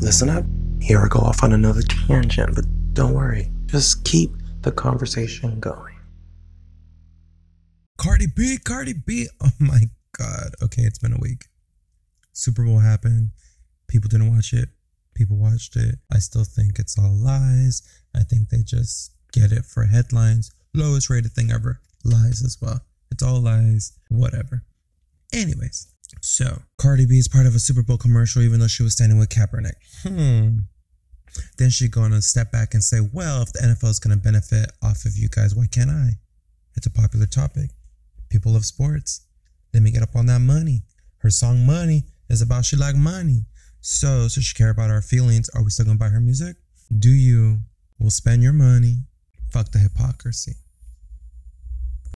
Listen up. Here I go off on another tangent, but don't worry. Just keep the conversation going. Cardi B. Oh my God. Okay, it's been a week. Super Bowl happened. People didn't watch it. People watched it. I still think it's all lies. I think they just get it for headlines. Lowest rated thing ever. Lies as well. It's all lies. Whatever. Anyways, so Cardi B is part of a Super Bowl commercial, even though she was standing with Kaepernick. Then she's going to step back and say, well, if the NFL is going to benefit off of you guys, why can't I? It's a popular topic. People love sports. Let me get up on that money. Her song Money is about she like money. So, does she care about our feelings? Are we still going to buy her music? Do you? We'll spend your money. Fuck the hypocrisy.